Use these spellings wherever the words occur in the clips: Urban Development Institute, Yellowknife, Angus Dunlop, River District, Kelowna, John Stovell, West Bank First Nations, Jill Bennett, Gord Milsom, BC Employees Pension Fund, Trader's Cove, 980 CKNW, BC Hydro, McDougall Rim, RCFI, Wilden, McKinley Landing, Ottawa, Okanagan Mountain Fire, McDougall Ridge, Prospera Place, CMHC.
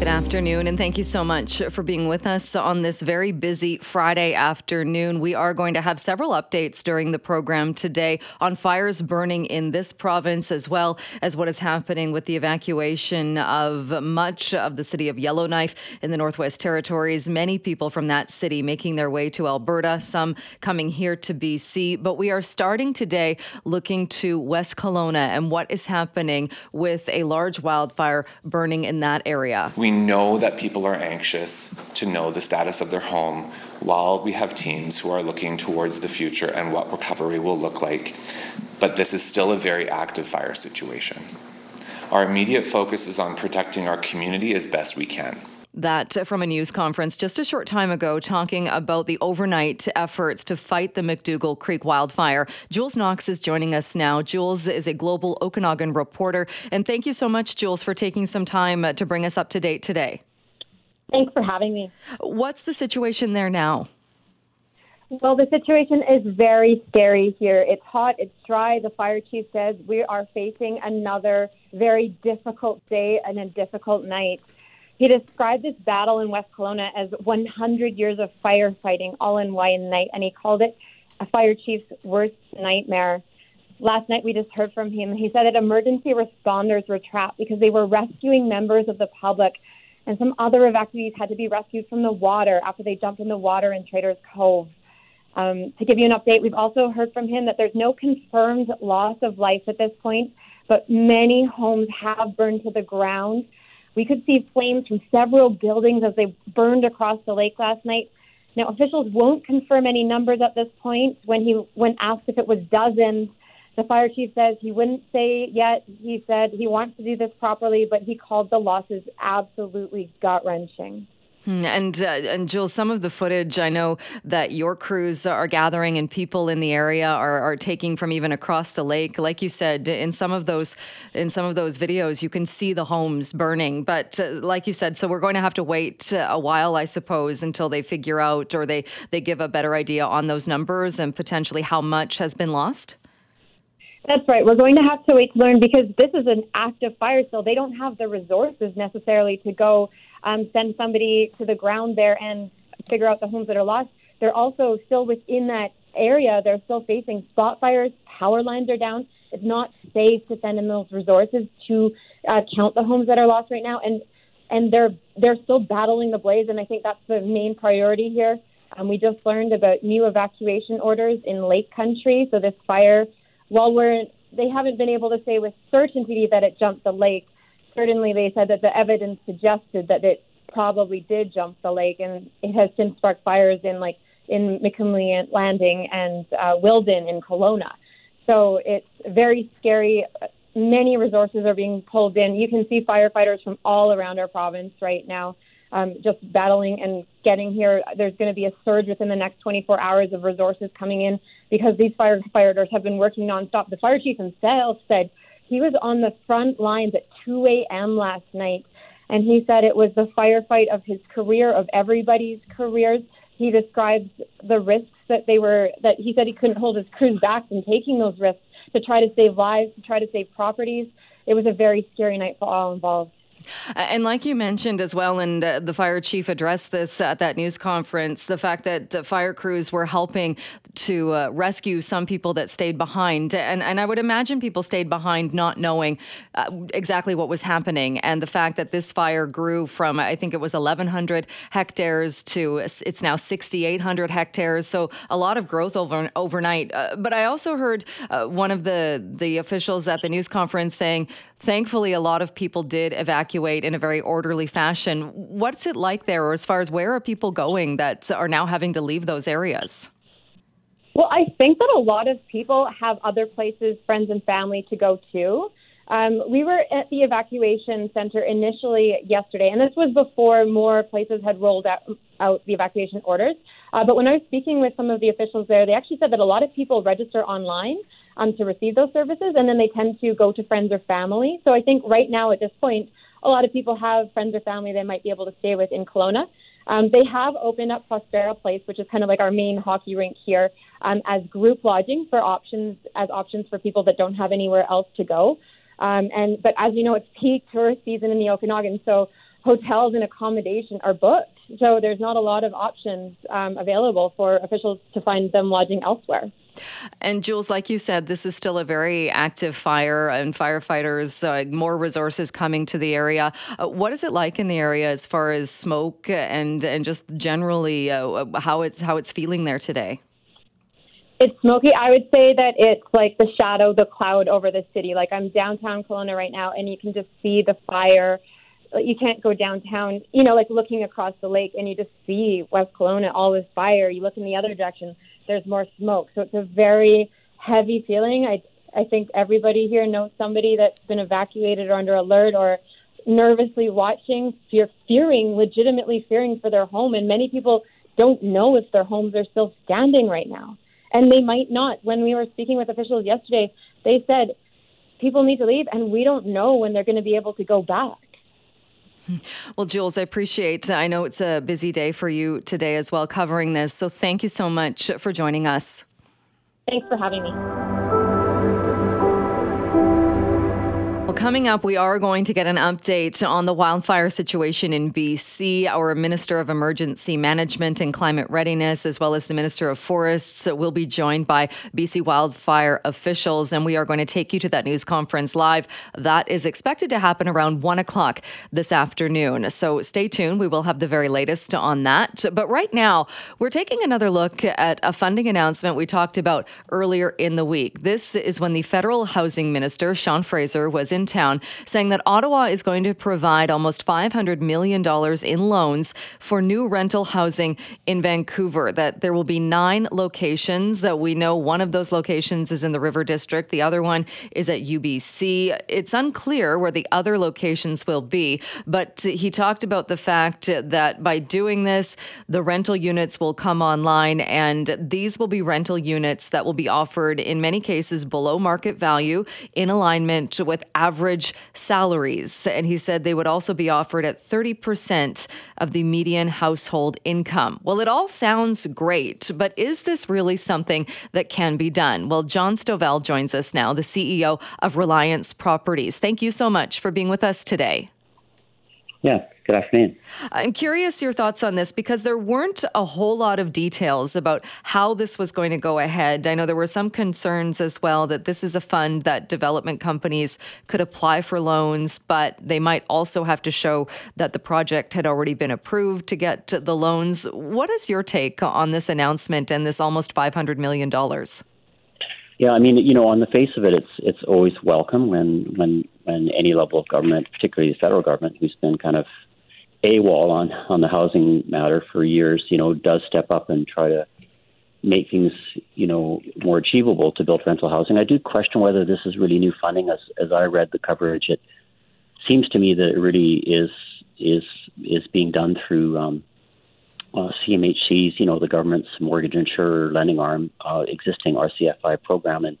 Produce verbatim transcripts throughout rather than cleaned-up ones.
Good afternoon, and thank you so much for being with us on this very busy Friday afternoon. We are going to have several updates during the program today on fires burning in this province, as well as what is happening with the evacuation of much of the city of Yellowknife in the Northwest Territories. Many people from that city making their way to Alberta, some coming here to B C. But we are starting today looking to West Kelowna and what is happening with a large wildfire burning in that area. We We know that people are anxious to know the status of their home while we have teams who are looking towards the future and what recovery will look like. But this is still a very active fire situation. Our immediate focus is on protecting our community as best we can. That from a news conference just a short time ago, talking about the overnight efforts to fight the McDougall Creek wildfire. Jules Knox is joining us now. Jules is a global Okanagan reporter. And thank you so much, Jules, for taking some time to bring us up to date today. Thanks for having me. What's the situation there now? Well, the situation is very scary here. It's hot, it's dry. The fire chief says we are facing another very difficult day and a difficult night. He described this battle in West Kelowna as one hundred years of firefighting all in one night, and he called it a fire chief's worst nightmare. Last night, we just heard from him. He said that emergency responders were trapped because they were rescuing members of the public, and some other evacuees had to be rescued from the water after they jumped in the water in Trader's Cove. Um, to give you an update, we've also heard from him that there's no confirmed loss of life at this point, but many homes have burned to the ground. We could see flames from several buildings as they burned across the lake last night. Now, officials won't confirm any numbers at this point. When he when asked if it was dozens, the fire chief says he wouldn't say yet. He said he wants to do this properly, but he called the losses absolutely gut-wrenching. And, uh, and Jill, some of the footage I know that your crews are gathering and people in the area are, are taking from even across the lake. Like you said, in some of those in some of those videos, you can see the homes burning. But uh, like you said, so we're going to have to wait a while, I suppose, until they figure out or they, they give a better idea on those numbers and potentially how much has been lost. That's right. We're going to have to wait to learn because this is an active fire still. They don't have the resources necessarily to go um, send somebody to the ground there and figure out the homes that are lost. They're also still within that area. They're still facing spot fires. Power lines are down. It's not safe to send in those resources to uh, count the homes that are lost right now. And and they're they're still battling the blaze. And I think that's the main priority here. Um, we just learned about new evacuation orders in Lake Country. So this fire. While we're, they haven't been able to say with certainty that it jumped the lake, certainly they said that the evidence suggested that it probably did jump the lake, and it has since sparked fires in like in McKinley Landing and uh, Wilden in Kelowna. So it's very scary. Many resources are being pulled in. You can see firefighters from all around our province right now um, just battling and getting here. There's going to be a surge within the next twenty-four hours of resources coming in because these firefighters have been working nonstop. The fire chief himself said he was on the front lines at two a.m. last night, and he said it was the firefight of his career, of everybody's careers. He describes the risks that they were, that he said he couldn't hold his crews back from taking those risks to try to save lives, to try to save properties. It was a very scary night for all involved. And like you mentioned as well, and uh, the fire chief addressed this at that news conference, the fact that uh, fire crews were helping to uh, rescue some people that stayed behind. And, and I would imagine people stayed behind not knowing uh, exactly what was happening. And the fact that this fire grew from, I think it was eleven hundred hectares to it's now sixty-eight hundred hectares. So a lot of growth over, overnight. Uh, but I also heard uh, one of the, the officials at the news conference saying, thankfully, a lot of people did evacuate in a very orderly fashion. What's it like there, or as far as where are people going that are now having to leave those areas? Well, I think that a lot of people have other places, friends and family to go to. Um, we were at the evacuation center initially yesterday, and this was before more places had rolled out, out the evacuation orders. Uh, but when I was speaking with some of the officials there, they actually said that a lot of people register online um, to receive those services, and then they tend to go to friends or family. So I think right now at this point, a lot of people have friends or family they might be able to stay with in Kelowna. Um, they have opened up Prospera Place, which is kind of like our main hockey rink here, um, as group lodging for options, as options for people that don't have anywhere else to go. Um, and but as you know, it's peak tourist season in the Okanagan, so hotels and accommodation are booked. So there's not a lot of options um, available for officials to find them lodging elsewhere. And Jules, like you said, this is still a very active fire, and firefighters, uh, more resources coming to the area. Uh, what is it like in the area as far as smoke and and just generally uh, how it's how it's feeling there today? It's smoky. I would say that it's like the shadow, the cloud over the city. Like I'm downtown Kelowna right now, and you can just see the fire. You can't go downtown, you know, like looking across the lake and you just see West Kelowna, all this fire. You look in the other direction, there's more smoke. So it's a very heavy feeling. I I think everybody here knows somebody that's been evacuated or under alert or nervously watching, fear, fearing, legitimately fearing for their home. And many people don't know if their homes are still standing right now. And they might not. When we were speaking with officials yesterday, they said people need to leave and we don't know when they're going to be able to go back. Well, Jules, I appreciate, I know it's a busy day for you today as well covering this. So thank you so much for joining us. Thanks for having me. Well, coming up, we are going to get an update on the wildfire situation in B C. Our Minister of Emergency Management and Climate Readiness, as well as the Minister of Forests, will be joined by B C wildfire officials. And we are going to take you to that news conference live. That is expected to happen around one o'clock this afternoon. So stay tuned. We will have the very latest on that. But right now, we're taking another look at a funding announcement we talked about earlier in the week. This is when the federal housing minister, Sean Fraser, was in town, saying that Ottawa is going to provide almost five hundred million dollars in loans for new rental housing in Vancouver, that there will be nine locations. Uh, we know one of those locations is in the River District. The other one is at U B C. It's unclear where the other locations will be, but he talked about the fact that by doing this, the rental units will come online, and these will be rental units that will be offered in many cases below market value in alignment with average salaries. And he said they would also be offered at thirty percent of the median household income. Well, it all sounds great, but is this really something that can be done? Well, John Stovell joins us now, the C E O of Reliance Properties. Thank you so much for being with us today. Yeah, good afternoon. I'm curious your thoughts on this because there weren't a whole lot of details about how this was going to go ahead. I know there were some concerns as well that this is a fund that development companies could apply for loans, but they might also have to show that the project had already been approved to get to the loans. What is your take on this announcement and this almost five hundred million dollars? Yeah, I mean, you know, on the face of it, it's it's always welcome when when, when any level of government, particularly the federal government, who's been kind of AWOL on, on the housing matter for years, you know, does step up and try to make things, you know, more achievable to build rental housing. I do question whether this is really new funding. As as I read the coverage, it seems to me that it really is is is being done through um, Uh, C M H C's, you know, the government's mortgage insurer lending arm, uh, existing R C F I program. And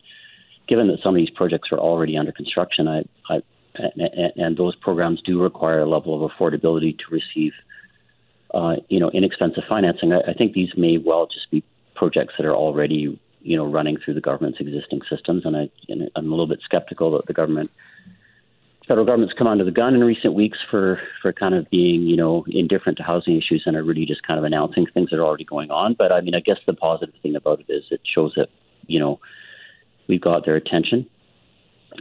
given that some of these projects are already under construction, I, I and, and those programs do require a level of affordability to receive, uh, you know, inexpensive financing, I, I think these may well just be projects that are already, you know, running through the government's existing systems. And, I, and I'm a little bit skeptical that the government federal government's come under the gun in recent weeks for, for kind of being, you know, indifferent to housing issues and are really just kind of announcing things that are already going on. But I mean, I guess the positive thing about it is it shows that, you know, we've got their attention.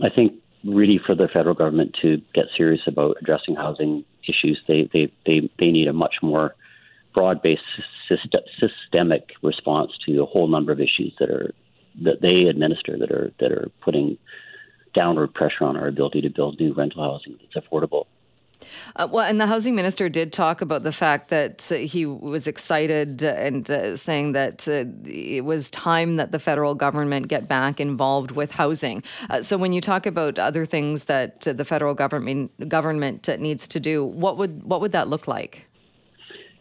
I think really for the federal government to get serious about addressing housing issues, they they, they, they need a much more broad-based syst- systemic response to a whole number of issues that are that they administer that are that are putting downward pressure on our ability to build new rental housing that's affordable. Uh, well, and the housing minister did talk about the fact that uh, he was excited and uh, saying that uh, it was time that the federal government get back involved with housing. Uh, so when you talk about other things that uh, the federal government government needs to do, what would what would that look like?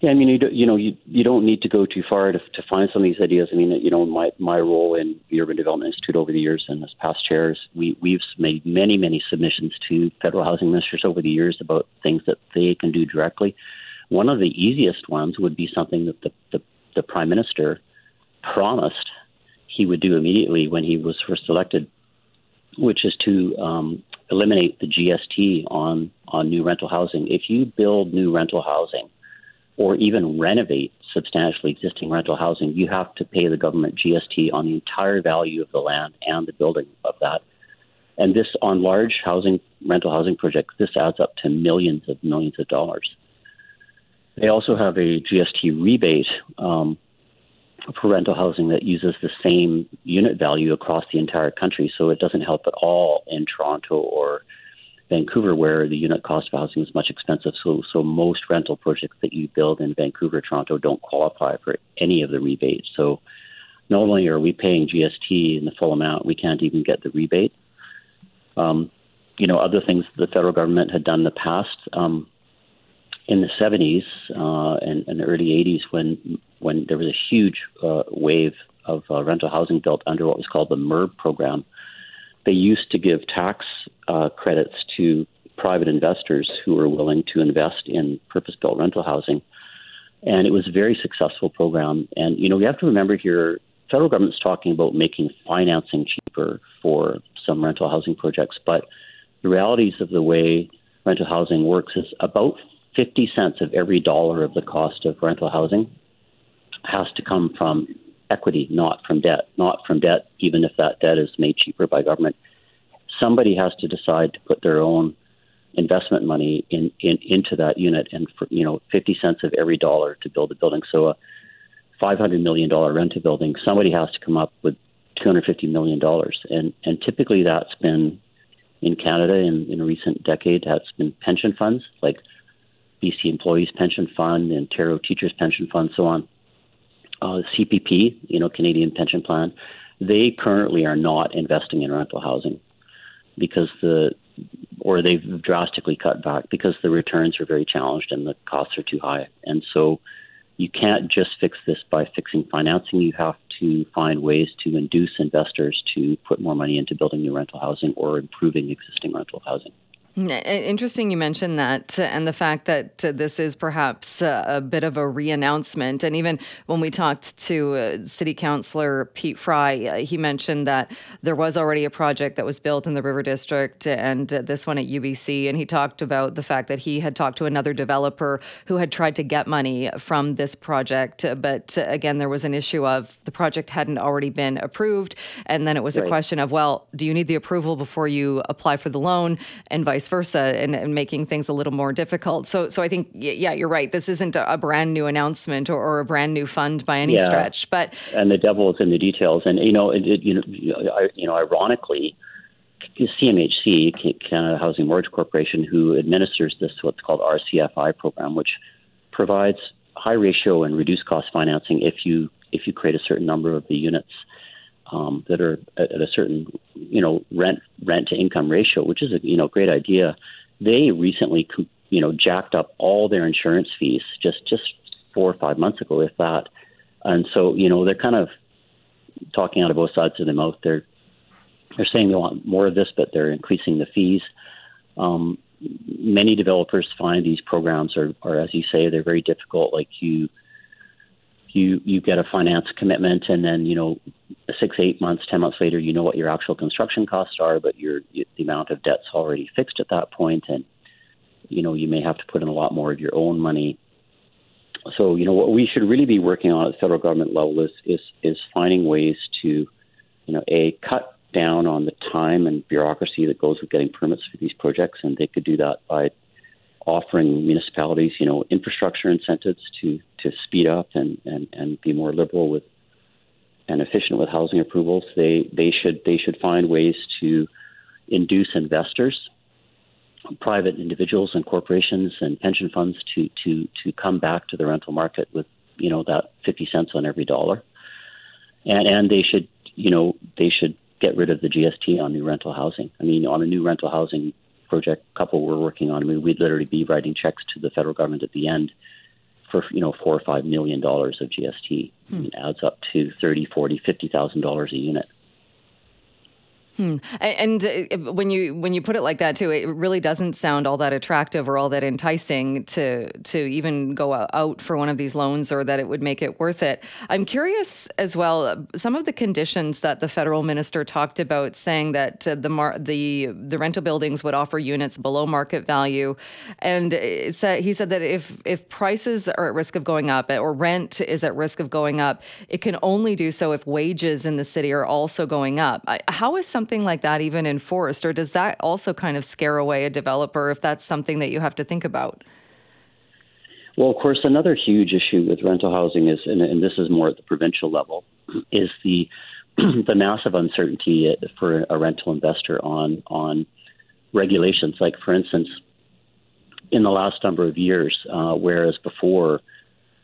Yeah, I mean, you, do, you know, you, you don't need to go too far to, to find some of these ideas. I mean, you know, my, my role in the Urban Development Institute over the years and as past chairs, we, we've made many, many submissions to federal housing ministers over the years about things that they can do directly. One of the easiest ones would be something that the, the, the Prime Minister promised he would do immediately when he was first elected, which is to um, eliminate the G S T on, on new rental housing. If you build new rental housing or even renovate substantially existing rental housing, you have to pay the government G S T on the entire value of the land and the building of that. And this, on large housing rental housing projects, this adds up to millions of millions of dollars. They also have a G S T rebate um, for rental housing that uses the same unit value across the entire country, so it doesn't help at all in Toronto or Vancouver, where the unit cost of housing is much expensive. So, so most rental projects that you build in Vancouver, Toronto don't qualify for any of the rebates. So not only are we paying G S T in the full amount, we can't even get the rebate. Um, you know, other things the federal government had done in the past, um, in the seventies uh, and, and the early eighties, when when there was a huge uh, wave of uh, rental housing built under what was called the M U R B program, they used to give tax uh, credits to private investors who were willing to invest in purpose-built rental housing. And it was a very successful program. And, you know, we have to remember here, federal government's talking about making financing cheaper for some rental housing projects, but the realities of the way rental housing works is about fifty cents of every dollar of the cost of rental housing has to come from equity, not from debt, not from debt, even if that debt is made cheaper by government. Somebody has to decide to put their own investment money in, in into that unit, and for, you know, fifty cents of every dollar to build a building. So a five hundred million dollars rent-a-building, somebody has to come up with two hundred fifty million dollars. And, and typically that's been, in Canada in, in a recent decade, that's been pension funds like B C Employees Pension Fund, Ontario Teachers Pension Fund, so on. Uh, C P P, you know, Canadian Pension Plan, they currently are not investing in rental housing because the, or they've drastically cut back because the returns are very challenged and the costs are too high. And so you can't just fix this by fixing financing. You have to find ways to induce investors to put more money into building new rental housing or improving existing rental housing. Interesting you mentioned that, and the fact that this is perhaps a bit of a re-announcement. And even when we talked to City Councillor Pete Fry, he mentioned that there was already a project that was built in the River District and this one at U B C, and he talked about the fact that he had talked to another developer who had tried to get money from this project, but again there was an issue of the project hadn't already been approved, and then it was right. A question of, well, do you need the approval before you apply for the loan, and vice versa, and, and making things a little more difficult. So so I think, yeah, you're right. This isn't a brand new announcement or, or a brand new fund by any yeah. stretch. But and the devil is in the details. And, you know, it, it, you, know you know, ironically, C M H C, Canada Housing Mortgage Corporation, who administers this what's called R C F I program, which provides high ratio and reduced cost financing if you if you create a certain number of the units Um, that are at a certain, you know, rent rent to income ratio, which is a you know great idea. They recently, you know, jacked up all their insurance fees just, just four or five months ago, if that. And so, you know, they're kind of talking out of both sides of their mouth. They're they're saying they want more of this, but they're increasing the fees. Um, many developers find these programs are, are, as you say, they're very difficult. Like you. You you get a finance commitment, and then, you know, six, eight months, ten months later, you know what your actual construction costs are, but your the amount of debt's already fixed at that point, and, you know, you may have to put in a lot more of your own money. So, you know, what we should really be working on at the federal government level is is, is finding ways to, you know, A, cut down on the time and bureaucracy that goes with getting permits for these projects, and they could do that by offering municipalities, you know, infrastructure incentives to, to speed up and, and, and be more liberal with and efficient with housing approvals. They they should they should find ways to induce investors, private individuals and corporations and pension funds to to, to come back to the rental market with, you know, that fifty cents on every dollar. And and they should, you know, they should get rid of the G S T on new rental housing. I mean, on a new rental housing project couple we're working on, I mean, we'd literally be writing checks to the federal government at the end for, you know, four or five million dollars of G S T. Hmm. It adds up to thirty, forty, fifty thousand dollars a unit. Hmm. And uh, when you when you put it like that too, it really doesn't sound all that attractive or all that enticing to to even go out for one of these loans, or that it would make it worth it. I'm curious as well, some of the conditions that the federal minister talked about, saying that uh, the mar- the the rental buildings would offer units below market value, and it said, he said that if if prices are at risk of going up or rent is at risk of going up, it can only do so if wages in the city are also going up. How is something Something like that even enforced, or does that also kind of scare away a developer if that's something that you have to think about? Well, of course, another huge issue with rental housing is, and, and this is more at the provincial level, is the the massive uncertainty for a rental investor on on regulations. Like, for instance, in the last number of years, uh, whereas before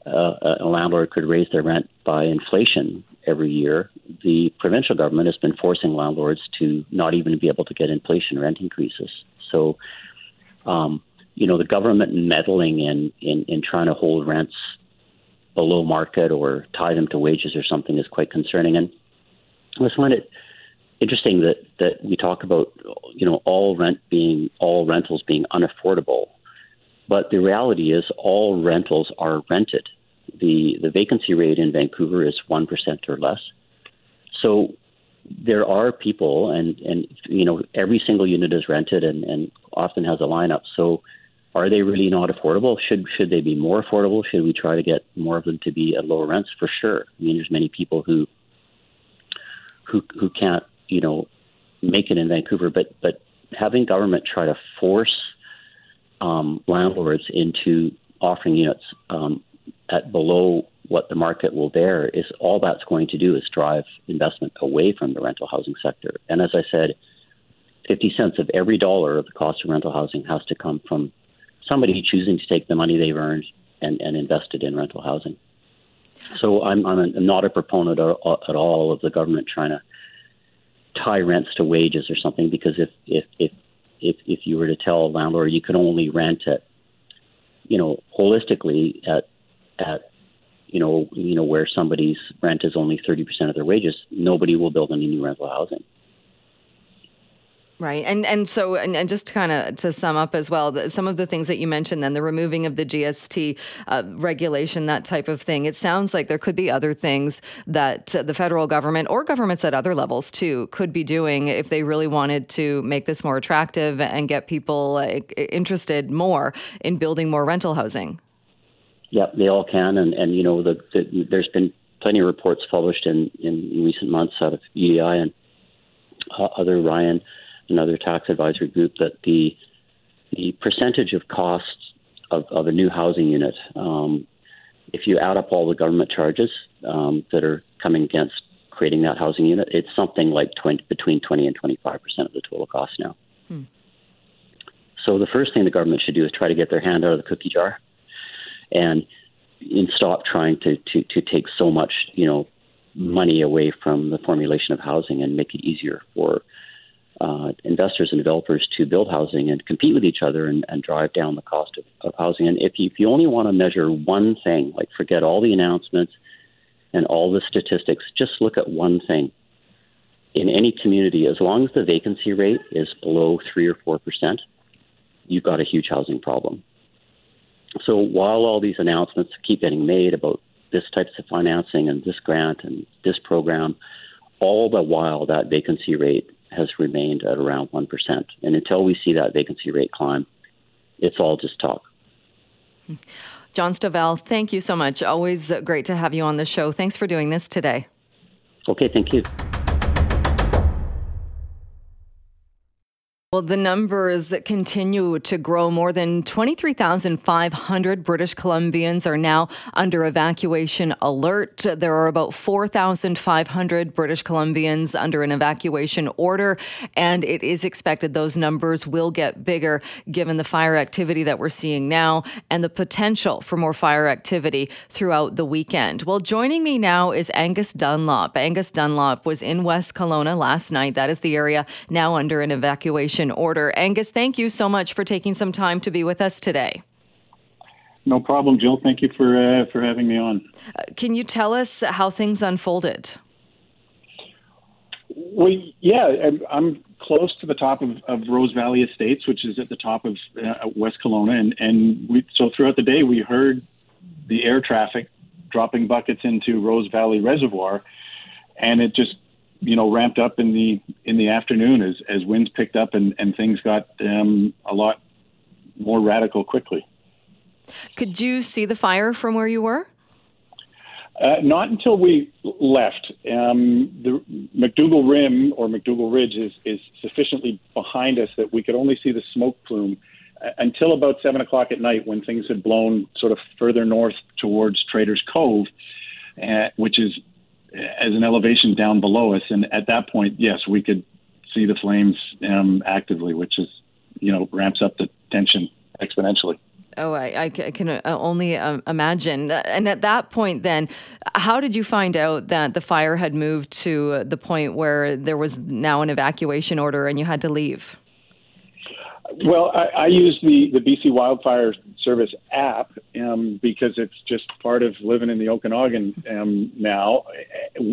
uh, a landlord could raise their rent by inflation every year, the provincial government has been forcing landlords to not even be able to get inflation rent increases. So, um, you know, the government meddling in, in, in trying to hold rents below market or tie them to wages or something is quite concerning. And I find it interesting that, that we talk about, you know, all rent being, all rentals being unaffordable. But the reality is all rentals are rented. The, the vacancy rate in Vancouver is one percent or less. So there are people, and, and you know, every single unit is rented and, and often has a lineup. So are they really not affordable? Should should they be more affordable? Should we try to get more of them to be at lower rents? For sure. I mean, there's many people who who who can't, you know, make it in Vancouver, but but having government try to force um, landlords into offering units um, at below what the market will bear is all that's going to do is drive investment away from the rental housing sector. And as I said, fifty cents of every dollar of the cost of rental housing has to come from somebody choosing to take the money they've earned and, and invest it in rental housing. So I'm, I'm, a, I'm not a proponent at, at all of the government trying to tie rents to wages or something, because if, if, if, if, if you were to tell a landlord you can only rent at, you know, holistically at, at you know, you know, where somebody's rent is only thirty percent of their wages, nobody will build any new rental housing. Right. And and so, and, and just kind of to sum up as well, some of the things that you mentioned then, the removing of the G S T uh, regulation, that type of thing, it sounds like there could be other things that the federal government or governments at other levels too could be doing if they really wanted to make this more attractive and get people uh, interested more in building more rental housing. Yeah, they all can. And, and you know, the, the, there's been plenty of reports published in, in recent months out of E D I and other Ryan and other tax advisory group that the the percentage of costs of, of a new housing unit, um, if you add up all the government charges um, that are coming against creating that housing unit, it's something like twenty, between twenty and twenty-five percent of the total cost now. Hmm. So the first thing the government should do is try to get their hand out of the cookie jar. And and stop trying to, to, to take so much, you know, money away from the formulation of housing, and make it easier for uh, investors and developers to build housing and compete with each other and, and drive down the cost of, of housing. And if you, if you only want to measure one thing, like forget all the announcements and all the statistics, just look at one thing. In any community, as long as the vacancy rate is below three or four percent, you've got a huge housing problem. So while all these announcements keep getting made about this types of financing and this grant and this program, all the while that vacancy rate has remained at around one percent. And until we see that vacancy rate climb, it's all just talk. John Stovell, thank you so much. Always great to have you on the show. Thanks for doing this today. Okay, thank you. Well, the numbers continue to grow. More than twenty-three thousand five hundred British Columbians are now under evacuation alert. There are about four thousand five hundred British Columbians under an evacuation order, and it is expected those numbers will get bigger given the fire activity that we're seeing now and the potential for more fire activity throughout the weekend. Well, joining me now is Angus Dunlop. Angus Dunlop was in West Kelowna last night. That is the area now under an evacuation order. Angus, thank you so much for taking some time to be with us today. No problem, Jill. Thank you for uh, for having me on. Uh, can you tell us how things unfolded? Well, yeah, I'm, I'm close to the top of, of Rose Valley Estates, which is at the top of uh, West Kelowna. And, and we, so throughout the day, we heard the air traffic dropping buckets into Rose Valley Reservoir. And it just, you know, ramped up in the in the afternoon as, as winds picked up and, and things got um, a lot more radical quickly. Could you see the fire from where you were? Uh, not until we left. Um, the McDougall Rim or McDougall Ridge is, is sufficiently behind us that we could only see the smoke plume until about seven o'clock at night when things had blown sort of further north towards Trader's Cove, uh, which is as an elevation down below us. And at that point, yes, we could see the flames um, actively, which is, you know, ramps up the tension exponentially. Oh, I, I can only um, imagine. And at that point then, how did you find out that the fire had moved to the point where there was now an evacuation order and you had to leave? Well, I, I use the, the B C Wildfire Service app um, because it's just part of living in the Okanagan um, now,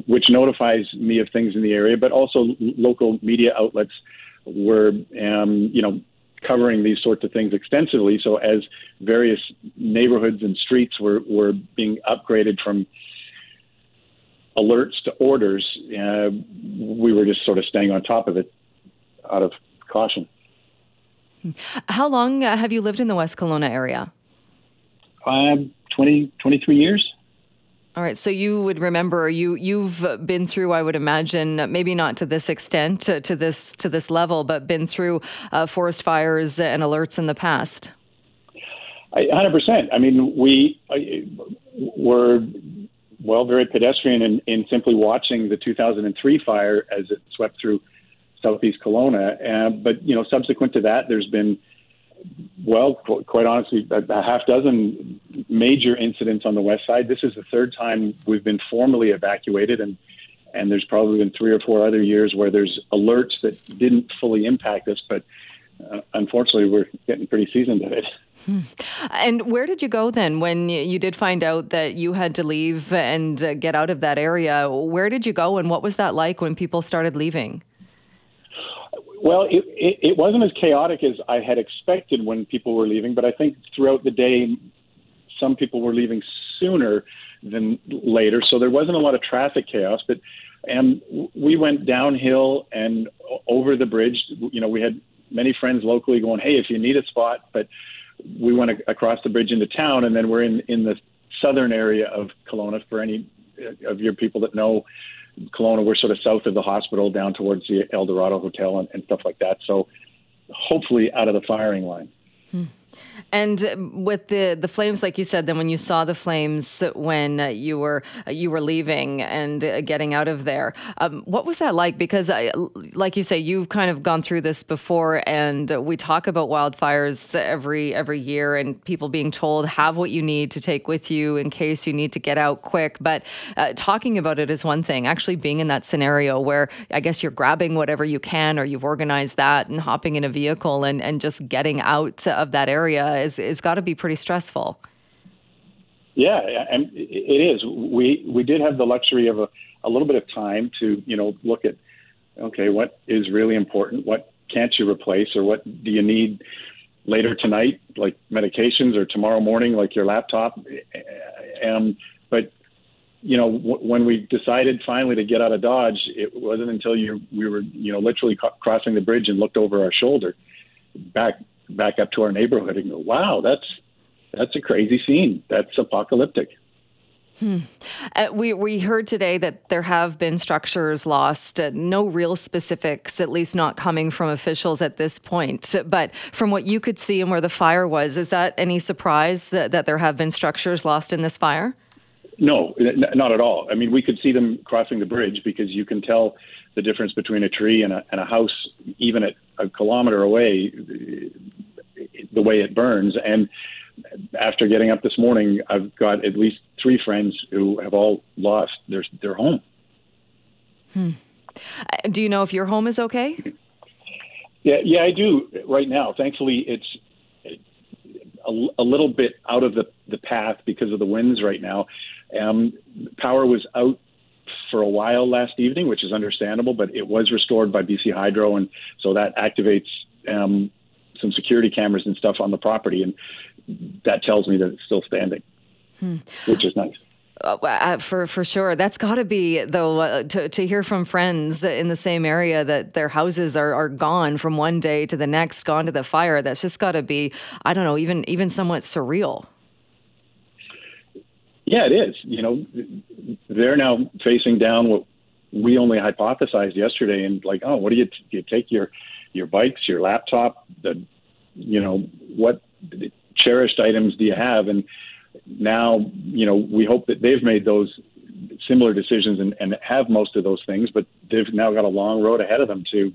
which notifies me of things in the area, but also local media outlets were, um, you know, covering these sorts of things extensively. So as various neighborhoods and streets were, were being upgraded from alerts to orders, uh, we were just sort of staying on top of it out of caution. How long have you lived in the West Kelowna area? Um, twenty, twenty-three years. All right, so you would remember you you've been through, I would imagine, maybe not to this extent, to, to this to this level, but been through uh, forest fires and alerts in the past. A hundred percent. I mean, we I, were well very pedestrian in, in simply watching the two thousand three fire as it swept through Southeast Kelowna. Uh, but you know, subsequent to that, there's been. Well, quite honestly, a half dozen major incidents on the west side. This is the third time we've been formally evacuated, and, and there's probably been three or four other years where there's alerts that didn't fully impact us, but uh, unfortunately we're getting pretty seasoned at it. Hmm. And where did you go then when you did find out that you had to leave and uh, get out of that area? Where did you go and what was that like when people started leaving? Well, it, it, it wasn't as chaotic as I had expected when people were leaving, but I think throughout the day, some people were leaving sooner than later, so there wasn't a lot of traffic chaos. But um, we went downhill and over the bridge. You know, we had many friends locally going, hey, if you need a spot, but we went a- across the bridge into town, and then we're in, in the southern area of Kelowna. For any of your people that know Kelowna, we're sort of south of the hospital down towards the El Dorado Hotel and, and stuff like that. So hopefully out of the firing line. Hmm. And with the, the flames, like you said, then when you saw the flames when you were you were leaving and getting out of there, um, what was that like? Because I, like you say, you've kind of gone through this before, and we talk about wildfires every every year and people being told, have what you need to take with you in case you need to get out quick. But uh, talking about it is one thing. Actually being in that scenario where I guess you're grabbing whatever you can or you've organized that and hopping in a vehicle and, and just getting out of that area. Is is got to be pretty stressful. Yeah, and it is. We we did have the luxury of a, a little bit of time to, you know, look at, okay, what is really important? What can't you replace? Or what do you need later tonight, like medications, or tomorrow morning, like your laptop? Um, but, you know, w- when we decided finally to get out of Dodge, it wasn't until you we were, you know, literally co- crossing the bridge and looked over our shoulder back back up to our neighborhood and go, wow, that's that's a crazy scene. That's apocalyptic. Hmm. Uh, we we heard today that there have been structures lost, uh, no real specifics, at least not coming from officials at this point. But from what you could see and where the fire was, is that any surprise that, that there have been structures lost in this fire? No, n- not at all. I mean, we could see them crossing the bridge because you can tell the difference between a tree and a, and a house, even at a kilometer away, the way it burns. And after getting up this morning, I've got at least three friends who have all lost their their home. Hmm. Do you know if your home is okay? Yeah, yeah, I do right now. Thankfully, it's a, a little bit out of the, the path because of the winds right now. Um, power was out for a while last evening, which is understandable, but it was restored by B C Hydro, and so that activates um, some security cameras and stuff on the property, and that tells me that it's still standing, hmm. which is nice. Uh, for for sure. That's got to be, though, uh, to, to hear from friends in the same area that their houses are, are gone from one day to the next, gone to the fire. That's just got to be, I don't know, even even somewhat surreal. Yeah, it is. You know, they're now facing down what we only hypothesized yesterday, and like, oh, what do you, t- you take your, your bikes, your laptop, the, you know, what cherished items do you have? And now, you know, we hope that they've made those similar decisions and, and have most of those things, but they've now got a long road ahead of them to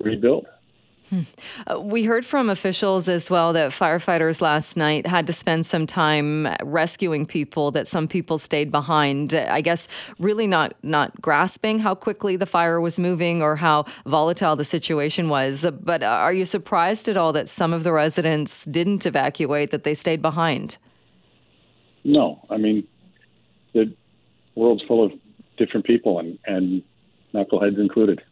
rebuild. Hmm. Uh, we heard from officials as well that firefighters last night had to spend some time rescuing people, that some people stayed behind, I guess really not, not grasping how quickly the fire was moving or how volatile the situation was. But are you surprised at all that some of the residents didn't evacuate, that they stayed behind? No, I mean, the world's full of different people, and, and knuckleheads included.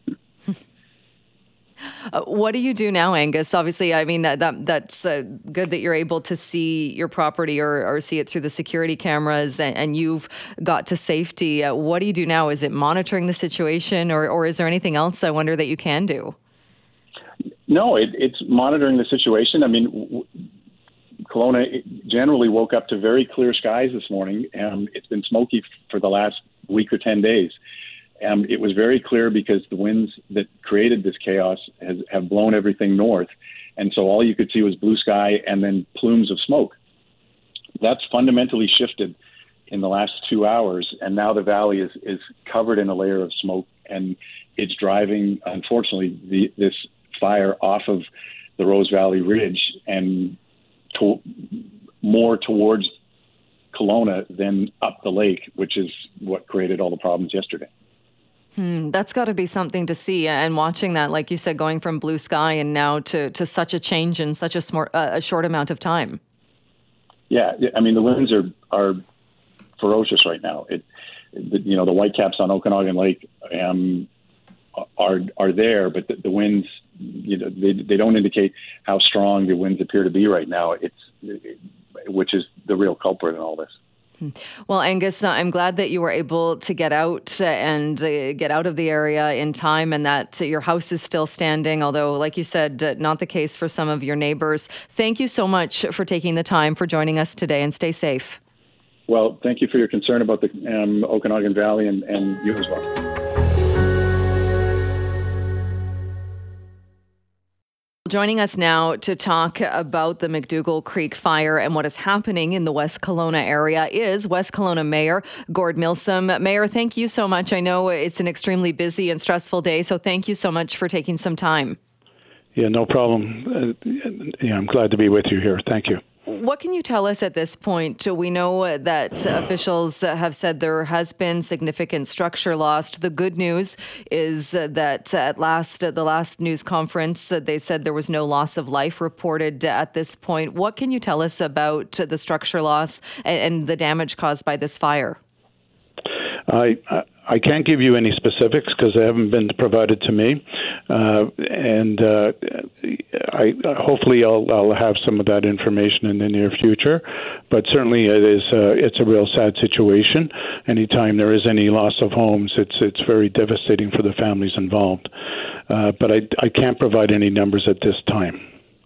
Uh, what do you do now, Angus? Obviously, I mean, that, that that's uh, good that you're able to see your property or, or see it through the security cameras, and, and you've got to safety. Uh, what do you do now? Is it monitoring the situation, or, or is there anything else, I wonder, that you can do? No, it, it's monitoring the situation. I mean, w- Kelowna generally woke up to very clear skies this morning. Um, it's been smoky for the last week or ten days. Um, it was very clear because the winds that created this chaos has, have blown everything north. And so all you could see was blue sky and then plumes of smoke. That's fundamentally shifted in the last two hours. And now the valley is, is covered in a layer of smoke, and it's driving, unfortunately, the, this fire off of the Rose Valley Ridge and to, more towards Kelowna than up the lake, which is what created all the problems yesterday. Hmm, that's got to be something to see, and watching that, like you said, going from blue sky and now to, to such a change in such a, smart, uh, a short amount of time. Yeah, I mean, the winds are, are ferocious right now. It, you know, the whitecaps on Okanagan Lake um, are are there, but the, the winds, you know, they they don't indicate how strong the winds appear to be right now. It's it, which is the real culprit in all this. Well, Angus, I'm glad that you were able to get out and get out of the area in time, and that your house is still standing, although, like you said, not the case for some of your neighbors. Thank you so much for taking the time for joining us today, and stay safe. Well, thank you for your concern about the um, Okanagan Valley, and, and you as well. Joining us now to talk about the McDougall Creek fire and what is happening in the West Kelowna area is West Kelowna Mayor Gord Milsom. Mayor, thank you so much. I know it's an extremely busy and stressful day, so thank you so much for taking some time. Yeah, no problem. Uh, yeah, I'm glad to be with you here. Thank you. What can you tell us at this point? We know that officials have said there has been significant structure lost. The good news is that at last, at the last news conference, they said there was no loss of life reported at this point. What can you tell us about the structure loss and the damage caused by this fire? I I can't give you any specifics because they haven't been provided to me, uh, and uh, I hopefully I'll, I'll have some of that information in the near future. But certainly it is uh, it's a real sad situation. Anytime there is any loss of homes, it's it's very devastating for the families involved. Uh, but I I can't provide any numbers at this time.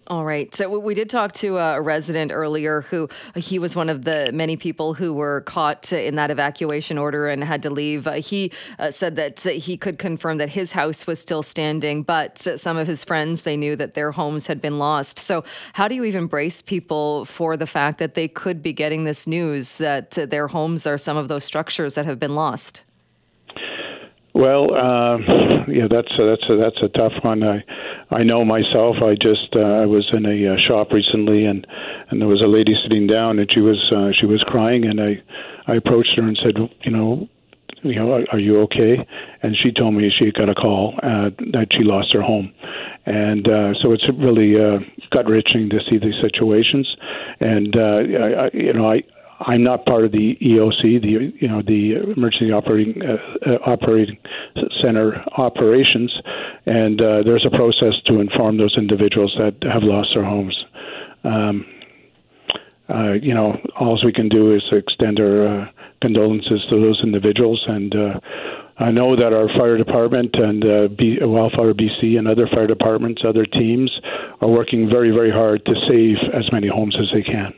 All right. So we did talk to a resident earlier who he was one of the many people who were caught in that evacuation order and had to leave. He said that he could confirm that his house was still standing, but some of his friends, they knew that their homes had been lost. So how do you even brace people for the fact that they could be getting this news that their homes are some of those structures that have been lost? Well, uh, yeah, that's a, that's a, that's a tough one. I I know myself. I just uh, I was in a uh, shop recently, and, and there was a lady sitting down, and she was uh, she was crying, and I, I approached her and said, you know, you know, are, are you okay? And she told me she got a call uh, that she lost her home, and uh, so it's really uh, gut-wrenching to see these situations, and uh, I, I, you know I. I'm not part of the E O C, the you know the Emergency Operating uh, Operating Center operations, and uh, there's a process to inform those individuals that have lost their homes. Um, uh, you know, all we can do is extend our uh, condolences to those individuals, and uh, I know that our fire department and uh, B- Wildfire B C and other fire departments, other teams, are working very, very hard to save as many homes as they can.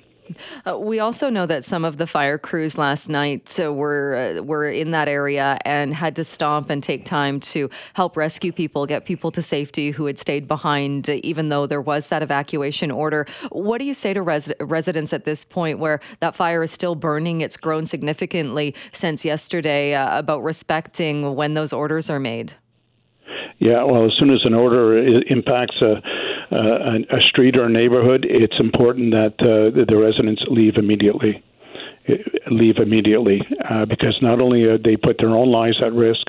Uh, we also know that some of the fire crews last night uh, were uh, were in that area and had to stop and take time to help rescue people, get people to safety who had stayed behind, uh, even though there was that evacuation order. What do you say to res- residents at this point where that fire is still burning? It's grown significantly since yesterday uh, about respecting when those orders are made. Yeah, well, as soon as an order impacts a, a, a street or a neighborhood, it's important that uh, the residents leave immediately, leave immediately, uh, because not only are they put their own lives at risk,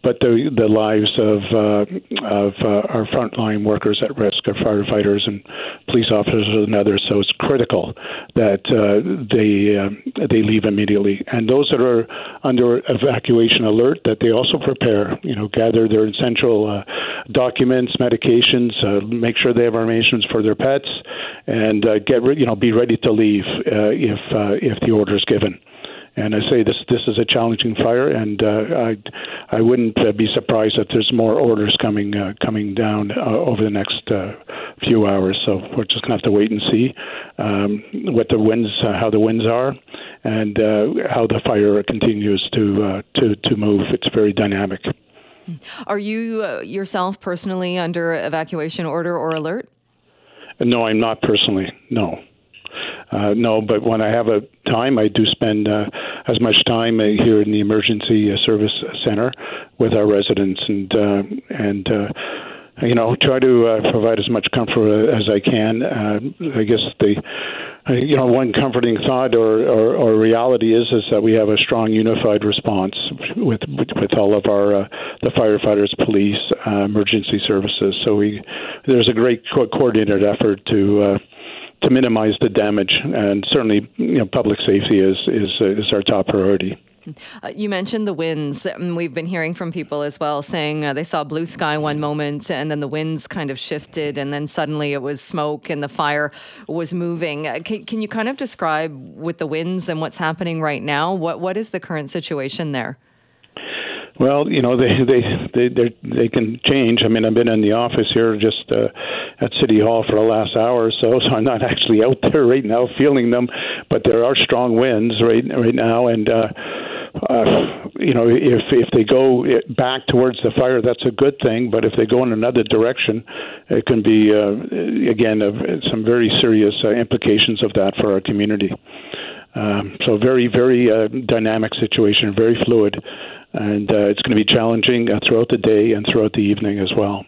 but the the lives of uh, of uh, our frontline workers at risk, our firefighters and police officers and others. So it's critical that uh, they uh, they leave immediately. And those that are under evacuation alert, that they also prepare, you know, gather their essential uh, documents, medications, uh, make sure they have arrangements for their pets, and uh, get re- you know be ready to leave uh, if uh, if the order is given. And I say this this is a challenging fire, and uh, I I wouldn't uh, be surprised if there's more orders coming uh, coming down uh, over the next uh, few hours. So we're just gonna have to wait and see um, what the winds, uh, how the winds are, and uh, how the fire continues to uh, to to move. It's very dynamic. Are you uh, yourself personally under evacuation order or alert? No, I'm not personally. No. Uh, no, but when I have a time, I do spend uh, as much time uh, here in the emergency uh, service center with our residents, and uh, and uh, you know try to uh, provide as much comfort as I can. Uh, I guess the you know one comforting thought or, or, or reality is is that we have a strong unified response with with, with all of our uh, the firefighters, police, uh, emergency services. So we there's a great co- coordinated effort to. Uh, to minimize the damage, and certainly you know, public safety is is, is our top priority. Uh, you mentioned the winds. We've been hearing from people as well saying uh, they saw blue sky one moment and then the winds kind of shifted and then suddenly it was smoke and the fire was moving. Uh, can, can you kind of describe with the winds and what's happening right now, what what is the current situation there? Well, you know, they they they they can change. I mean, I've been in the office here just uh, at City Hall for the last hour or so, so I'm not actually out there right now feeling them. But there are strong winds right right now, and uh, uh, you know, if if they go back towards the fire, that's a good thing. But if they go in another direction, it can be uh, again uh, some very serious uh, implications of that for our community. Um, so very very uh, dynamic situation, very fluid. And uh, it's going to be challenging uh, throughout the day and throughout the evening as well.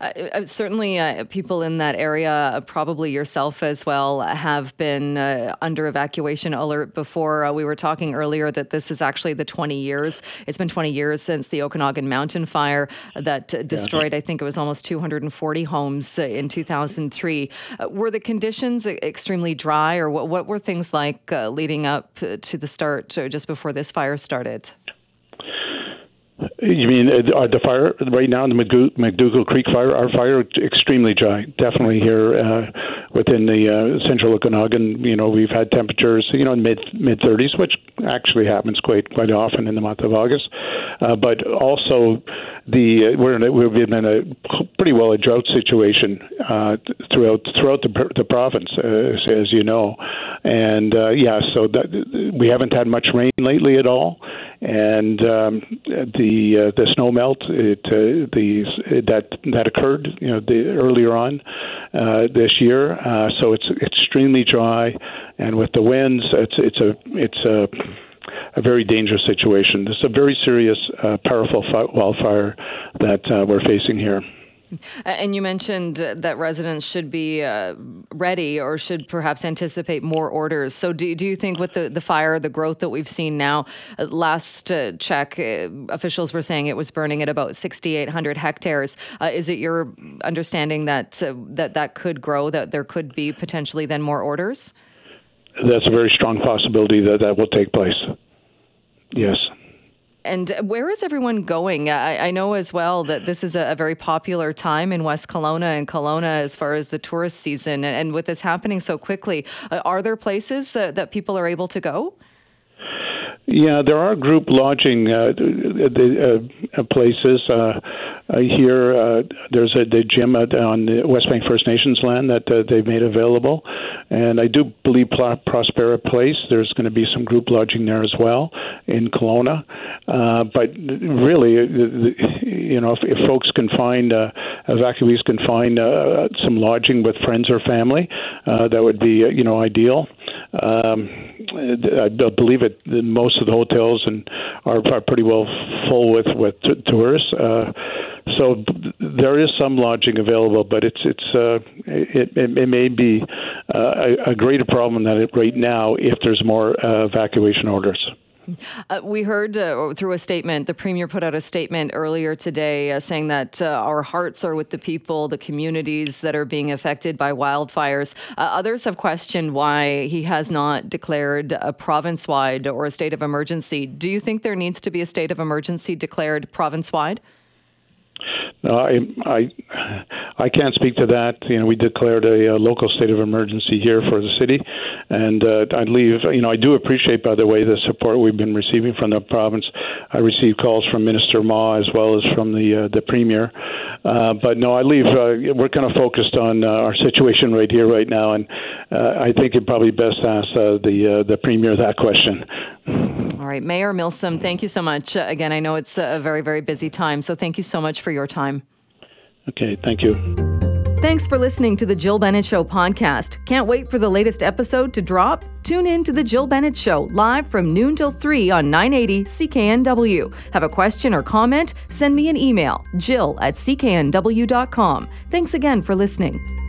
Uh, certainly, uh, people in that area, probably yourself as well, have been uh, under evacuation alert before. Uh, we were talking earlier that this is actually the twenty years. It's been twenty years since the Okanagan Mountain Fire that uh, destroyed, yeah. I think it was almost two hundred forty homes in two thousand three. Uh, were the conditions extremely dry, or what, what were things like uh, leading up to the start, or just before this fire started? You mean uh, the fire right now, the McDougall Creek fire, our fire, extremely dry. Definitely here uh, within the uh, central Okanagan, you know, we've had temperatures, you know, mid mid thirties, which actually happens quite quite often in the month of August. Uh, but also, the uh, we're in a, we've been in a pretty well a drought situation uh, throughout throughout the, the province, uh, as, as you know, and uh, yeah, so that, we haven't had much rain lately at all, and um, the Uh, the snow melt it, uh, the, that that occurred, you know, the, earlier on uh, this year. Uh, so it's, it's extremely dry, and with the winds, it's it's a it's a, a very dangerous situation. This is a very serious, uh, powerful fi- wildfire that uh, we're facing here. And you mentioned that residents should be uh, ready or should perhaps anticipate more orders. So do, do you think with the, the fire, the growth that we've seen now, uh, last uh, check, uh, officials were saying it was burning at about six thousand eight hundred hectares. Uh, is it your understanding that, uh, that that could grow, that there could be potentially then more orders? that's a very strong possibility that that will take place. Yes. And where is everyone going? I, I know as well that this is a, a very popular time in West Kelowna and Kelowna as far as the tourist season. And with this happening so quickly, are there places uh, that people are able to go? Yeah, there are group lodging uh, the, uh, places uh, here. Uh, there's a the gym on the West Bank First Nations land that uh, they've made available. And I do believe Prospera Place, there's going to be some group lodging there as well in Kelowna. Uh, but really, you know, if, if folks can find, uh, evacuees can find uh, some lodging with friends or family, uh, that would be, you know, ideal. Um, I believe it. Most of the hotels and are, are pretty well full with with t- tourists. Uh, so there is some lodging available, but it's it's uh, it, it it may be uh, a greater problem than it right now if there's more uh, evacuation orders. Uh, we heard uh, through a statement, the Premier put out a statement earlier today uh, saying that uh, our hearts are with the people, the communities that are being affected by wildfires. Uh, others have questioned why he has not declared a province-wide or a state of emergency. Do you think there needs to be a state of emergency declared province-wide? No, I, I I can't speak to that. You know, we declared a, a local state of emergency here for the city, and uh, I leave. You know, I do appreciate, by the way, the support we've been receiving from the province. I received calls from Minister Ma as well as from the uh, the Premier. Uh, but no, I leave. Uh, we're kind of focused on uh, our situation right here, right now, and uh, I think you'd probably best ask uh, the uh, the Premier that question. All right, Mayor Milsom, thank you so much. Uh, again, I know it's a very very busy time, so thank you so much for your time. Okay, thank you. Thanks for listening to The Jill Bennett Show podcast. Can't wait for the latest episode to drop? Tune in to The Jill Bennett Show, live from noon till three on nine eighty C K N W. Have a question or comment? Send me an email, jill at c k n w dot com. Thanks again for listening.